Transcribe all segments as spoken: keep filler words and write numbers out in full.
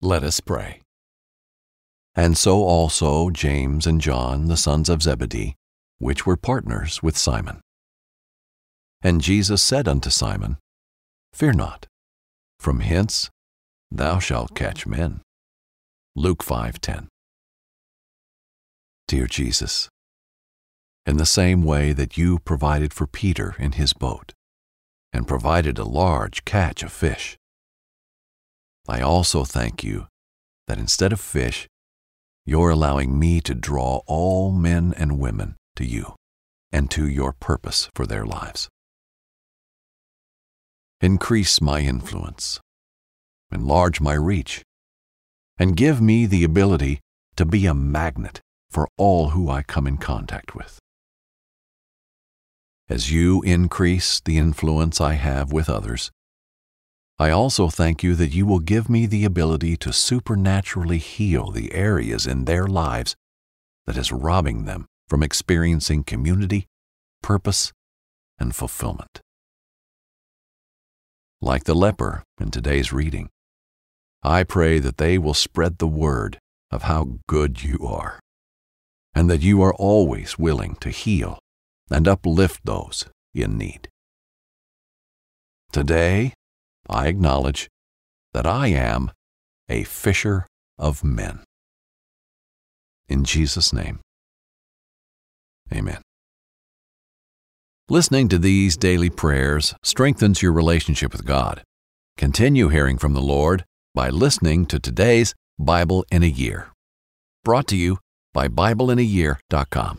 Let us pray. And so also James and John, the sons of Zebedee, which were partners with Simon. And Jesus said unto Simon, Fear not, from hence thou shalt catch men. Luke five ten. Dear Jesus, in the same way that you provided for Peter in his boat, and provided a large catch of fish, I also thank you that instead of fish, you're allowing me to draw all men and women to you and to your purpose for their lives. Increase my influence, enlarge my reach, and give me the ability to be a magnet for all who I come in contact with. As you increase the influence I have with others, I also thank you that you will give me the ability to supernaturally heal the areas in their lives that is robbing them from experiencing community, purpose, and fulfillment. Like the leper in today's reading, I pray that they will spread the word of how good you are, and that you are always willing to heal and uplift those in need. Today, I acknowledge that I am a fisher of men. In Jesus' name, amen. Listening to these daily prayers strengthens your relationship with God. Continue hearing from the Lord by listening to today's Bible in a Year, brought to you by Bible in a Year dot com.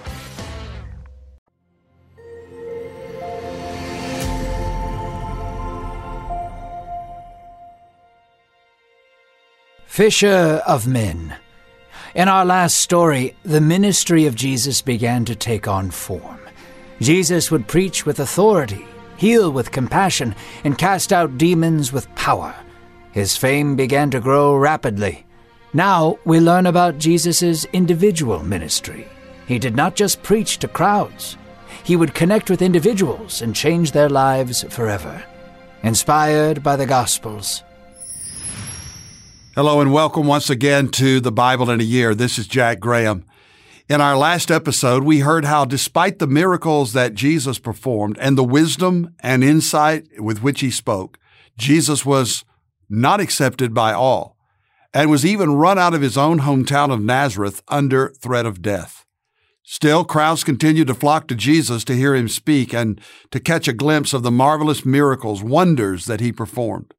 Fisher of Men. In our last story, the ministry of Jesus began to take on form. Jesus would preach with authority, heal with compassion, and cast out demons with power. His fame began to grow rapidly. Now we learn about Jesus' individual ministry. He did not just preach to crowds. He would connect with individuals and change their lives forever. Inspired by the Gospels. Hello and welcome once again to The Bible in a Year. This is Jack Graham. In our last episode, we heard how despite the miracles that Jesus performed and the wisdom and insight with which he spoke, Jesus was not accepted by all and was even run out of his own hometown of Nazareth under threat of death. Still, crowds continued to flock to Jesus to hear him speak and to catch a glimpse of the marvelous miracles, wonders that he performed.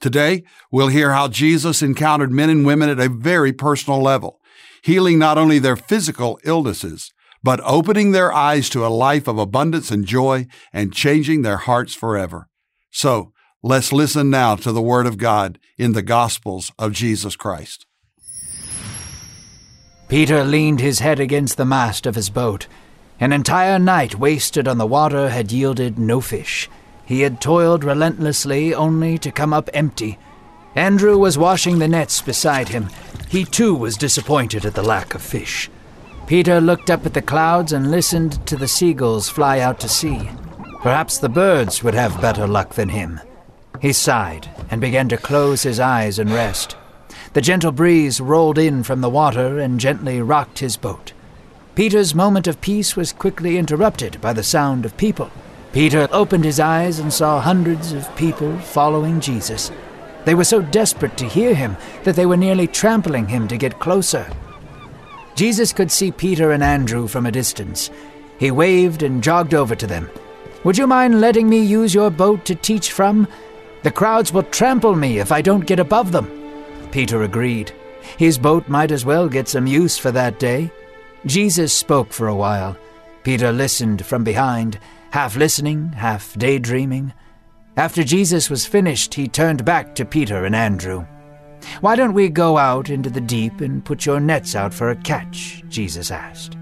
Today, we'll hear how Jesus encountered men and women at a very personal level, healing not only their physical illnesses, but opening their eyes to a life of abundance and joy and changing their hearts forever. So, let's listen now to the Word of God in the Gospels of Jesus Christ. Peter leaned his head against the mast of his boat. An entire night wasted on the water had yielded no fish. He had toiled relentlessly only to come up empty. Andrew was washing the nets beside him. He too was disappointed at the lack of fish. Peter looked up at the clouds and listened to the seagulls fly out to sea. Perhaps the birds would have better luck than him. He sighed and began to close his eyes and rest. The gentle breeze rolled in from the water and gently rocked his boat. Peter's moment of peace was quickly interrupted by the sound of people. Peter opened his eyes and saw hundreds of people following Jesus. They were so desperate to hear him that they were nearly trampling him to get closer. Jesus could see Peter and Andrew from a distance. He waved and jogged over to them. "Would you mind letting me use your boat to teach from? The crowds will trample me if I don't get above them." Peter agreed. His boat might as well get some use for that day. Jesus spoke for a while. Peter listened from behind, half listening, half daydreaming. After Jesus was finished, he turned back to Peter and Andrew. "Why don't we go out into the deep and put your nets out for a catch?" Jesus asked.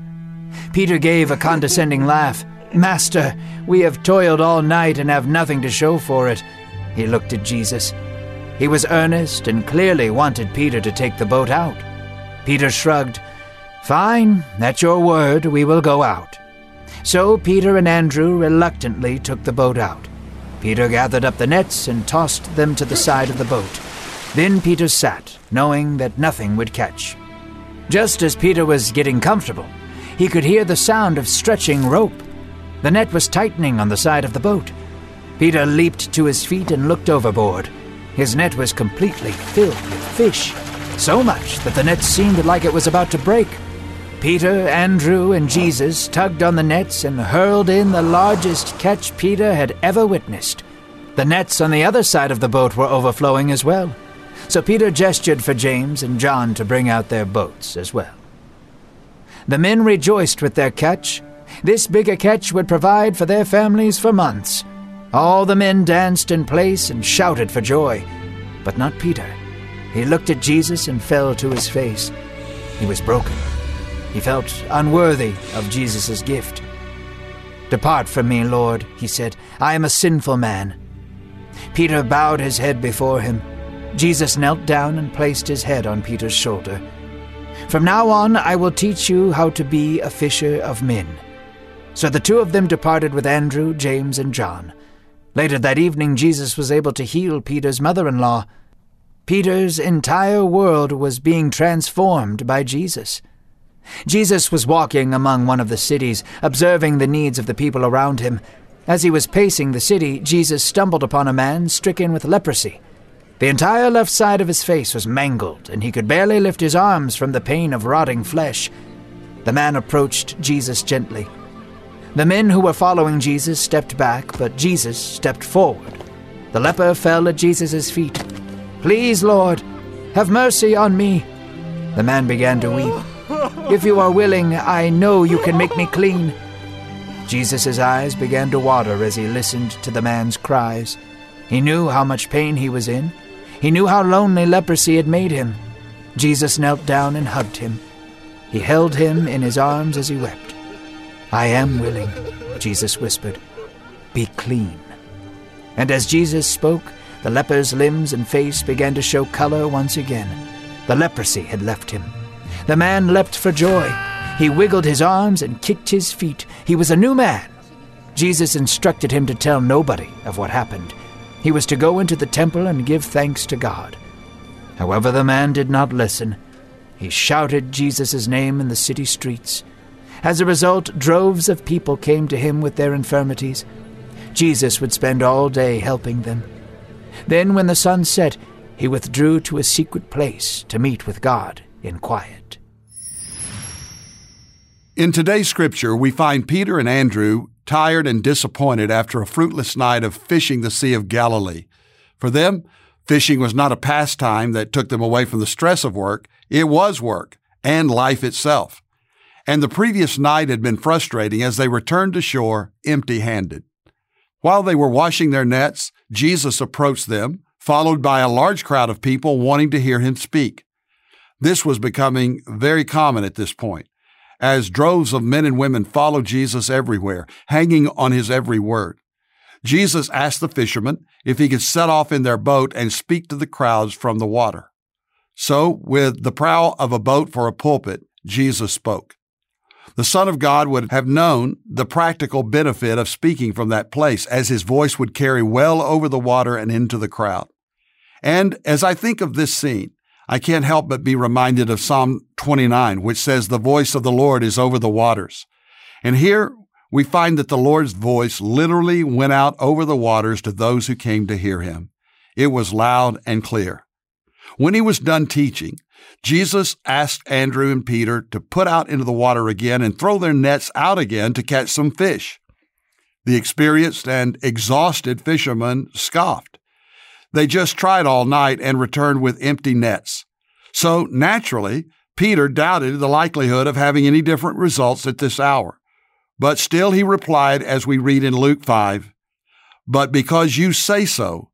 Peter gave a condescending laugh. "Master, we have toiled all night and have nothing to show for it." He looked at Jesus. He was earnest and clearly wanted Peter to take the boat out. Peter shrugged. "Fine, at your word, we will go out." So Peter and Andrew reluctantly took the boat out. Peter gathered up the nets and tossed them to the side of the boat. Then Peter sat, knowing that nothing would catch. Just as Peter was getting comfortable, he could hear the sound of stretching rope. The net was tightening on the side of the boat. Peter leaped to his feet and looked overboard. His net was completely filled with fish, so much that the net seemed like it was about to break. Peter, Andrew, and Jesus tugged on the nets and hurled in the largest catch Peter had ever witnessed. The nets on the other side of the boat were overflowing as well, so Peter gestured for James and John to bring out their boats as well. The men rejoiced with their catch. This bigger catch would provide for their families for months. All the men danced in place and shouted for joy, but not Peter. He looked at Jesus and fell to his face. He was broken. He felt unworthy of Jesus' gift. "Depart from me, Lord," he said. "I am a sinful man." Peter bowed his head before him. Jesus knelt down and placed his head on Peter's shoulder. "From now on, I will teach you how to be a fisher of men." So the two of them departed with Andrew, James, and John. Later that evening, Jesus was able to heal Peter's mother-in-law. Peter's entire world was being transformed by Jesus. Jesus was walking among one of the cities, observing the needs of the people around him. As he was pacing the city, Jesus stumbled upon a man stricken with leprosy. The entire left side of his face was mangled, and he could barely lift his arms from the pain of rotting flesh. The man approached Jesus gently. The men who were following Jesus stepped back, but Jesus stepped forward. The leper fell at Jesus' feet. "Please, Lord, have mercy on me." The man began to weep. "If you are willing, I know you can make me clean." Jesus' eyes began to water as he listened to the man's cries. He knew how much pain he was in. He knew how lonely leprosy had made him. Jesus knelt down and hugged him. He held him in his arms as he wept. "I am willing," Jesus whispered. "Be clean." And as Jesus spoke, the leper's limbs and face began to show color once again. The leprosy had left him. The man leapt for joy. He wiggled his arms and kicked his feet. He was a new man. Jesus instructed him to tell nobody of what happened. He was to go into the temple and give thanks to God. However, the man did not listen. He shouted Jesus' name in the city streets. As a result, droves of people came to him with their infirmities. Jesus would spend all day helping them. Then when the sun set, he withdrew to a secret place to meet with God in quiet. In today's scripture, we find Peter and Andrew tired and disappointed after a fruitless night of fishing the Sea of Galilee. For them, fishing was not a pastime that took them away from the stress of work. It was work and life itself. And the previous night had been frustrating as they returned to shore empty-handed. While they were washing their nets, Jesus approached them, followed by a large crowd of people wanting to hear him speak. This was becoming very common at this point, as droves of men and women followed Jesus everywhere, hanging on his every word. Jesus asked the fishermen if he could set off in their boat and speak to the crowds from the water. So, with the prow of a boat for a pulpit, Jesus spoke. The Son of God would have known the practical benefit of speaking from that place, as his voice would carry well over the water and into the crowd. And as I think of this scene, I can't help but be reminded of Psalm twenty-nine, which says, "The voice of the Lord is over the waters." And here we find that the Lord's voice literally went out over the waters to those who came to hear him. It was loud and clear. When he was done teaching, Jesus asked Andrew and Peter to put out into the water again and throw their nets out again to catch some fish. The experienced and exhausted fishermen scoffed. They just tried all night and returned with empty nets. So, naturally, Peter doubted the likelihood of having any different results at this hour. But still he replied, as we read in Luke five, "But because you say so,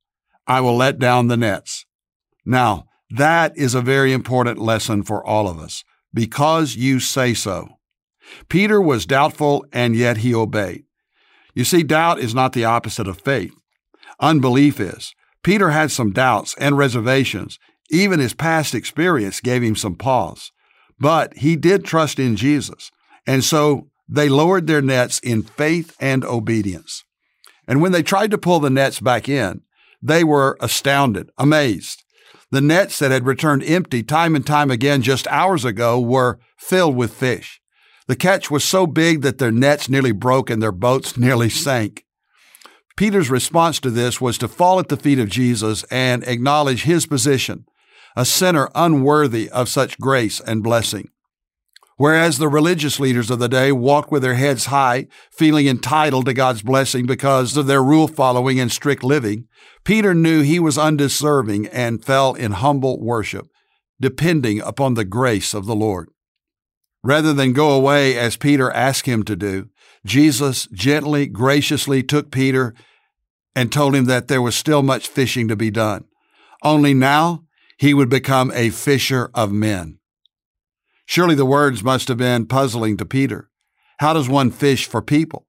I will let down the nets." Now, that is a very important lesson for all of us. Because you say so. Peter was doubtful, and yet he obeyed. You see, doubt is not the opposite of faith. Unbelief is. Peter had some doubts and reservations. Even his past experience gave him some pause. But he did trust in Jesus, and so they lowered their nets in faith and obedience. And when they tried to pull the nets back in, they were astounded, amazed. The nets that had returned empty time and time again just hours ago were filled with fish. The catch was so big that their nets nearly broke and their boats nearly sank. Peter's response to this was to fall at the feet of Jesus and acknowledge his position, a sinner unworthy of such grace and blessing. Whereas the religious leaders of the day walked with their heads high, feeling entitled to God's blessing because of their rule-following and strict living, Peter knew he was undeserving and fell in humble worship, depending upon the grace of the Lord. Rather than go away as Peter asked him to do, Jesus gently, graciously took Peter and told him that there was still much fishing to be done. Only now he would become a fisher of men. Surely the words must have been puzzling to Peter. How does one fish for people?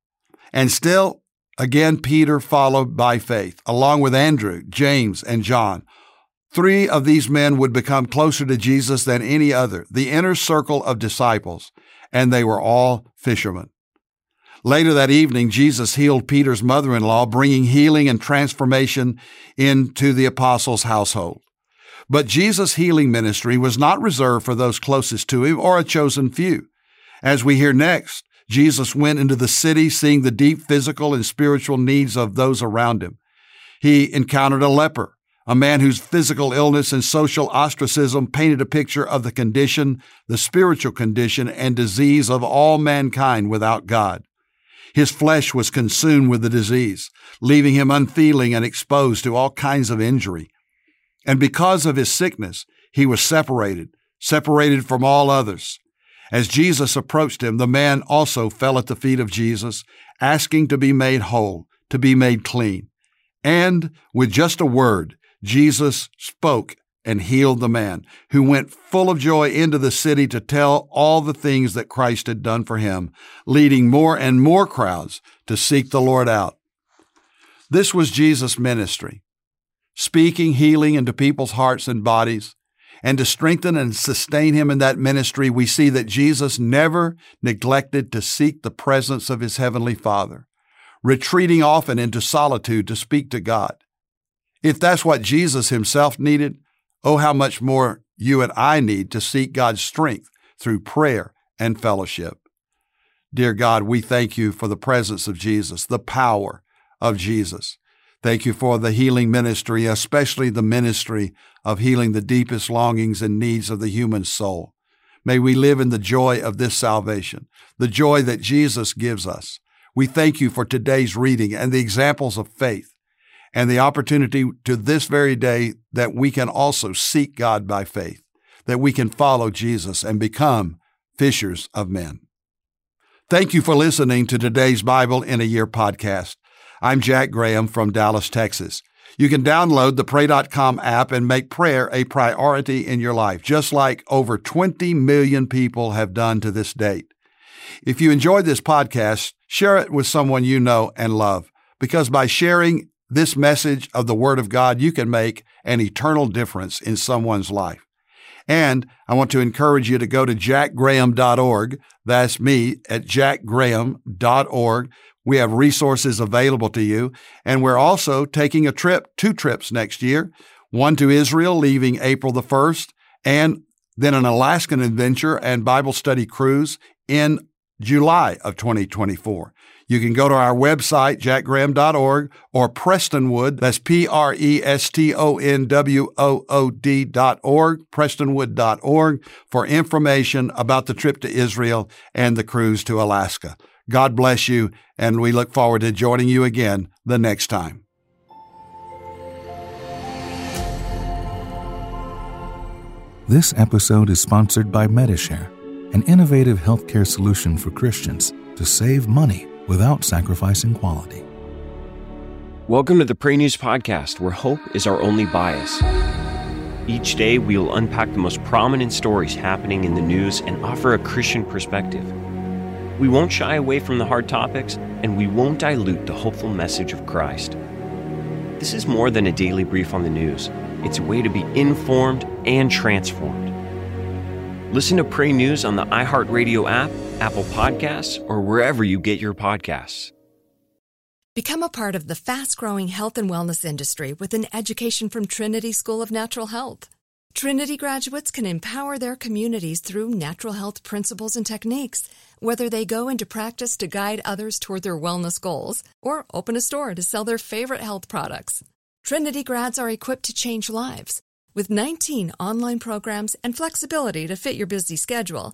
And still, again, Peter followed by faith, along with Andrew, James, and John. Three of these men would become closer to Jesus than any other, the inner circle of disciples, and they were all fishermen. Later that evening, Jesus healed Peter's mother-in-law, bringing healing and transformation into the apostles' household. But Jesus' healing ministry was not reserved for those closest to him or a chosen few. As we hear next, Jesus went into the city, seeing the deep physical and spiritual needs of those around him. He encountered a leper, a man whose physical illness and social ostracism painted a picture of the condition, the spiritual condition, and disease of all mankind without God. His flesh was consumed with the disease, leaving him unfeeling and exposed to all kinds of injury. And because of his sickness, he was separated, separated from all others. As Jesus approached him, the man also fell at the feet of Jesus, asking to be made whole, to be made clean. And with just a word, Jesus spoke and healed the man, who went full of joy into the city to tell all the things that Christ had done for him, leading more and more crowds to seek the Lord out. This was Jesus' ministry. Speaking healing into people's hearts and bodies, and to strengthen and sustain him in that ministry, we see that Jesus never neglected to seek the presence of his heavenly Father, retreating often into solitude to speak to God. If that's what Jesus himself needed, oh, how much more you and I need to seek God's strength through prayer and fellowship. Dear God, we thank you for the presence of Jesus, the power of Jesus. Thank you for the healing ministry, especially the ministry of healing the deepest longings and needs of the human soul. May we live in the joy of this salvation, the joy that Jesus gives us. We thank you for today's reading and the examples of faith and the opportunity to this very day that we can also seek God by faith, that we can follow Jesus and become fishers of men. Thank you for listening to today's Bible in a Year podcast. I'm Jack Graham from Dallas, Texas. You can download the Pray dot com app and make prayer a priority in your life, just like over twenty million people have done to this date. If you enjoyed this podcast, share it with someone you know and love, because by sharing this message of the Word of God, you can make an eternal difference in someone's life. And I want to encourage you to go to jack graham dot org. That's me at jack graham dot org. We have resources available to you, and we're also taking a trip, two trips next year, one to Israel leaving April the first, and then an Alaskan adventure and Bible study cruise in July of twenty twenty-four. You can go to our website, jack graham dot org, or Prestonwood, that's P R E S T O N W O O D dot org, prestonwood dot org, for information about the trip to Israel and the cruise to Alaska. God bless you, and we look forward to joining you again the next time. This episode is sponsored by MediShare, an innovative healthcare solution for Christians to save money without sacrificing quality. Welcome to the Pray News Podcast, where hope is our only bias. Each day, we will unpack the most prominent stories happening in the news and offer a Christian perspective. We won't shy away from the hard topics, and we won't dilute the hopeful message of Christ. This is more than a daily brief on the news. It's a way to be informed and transformed. Listen to Pray News on the iHeartRadio app, Apple Podcasts, or wherever you get your podcasts. Become a part of the fast-growing health and wellness industry with an education from Trinity School of Natural Health. Trinity graduates can empower their communities through natural health principles and techniques, whether they go into practice to guide others toward their wellness goals or open a store to sell their favorite health products. Trinity grads are equipped to change lives. With nineteen online programs and flexibility to fit your busy schedule,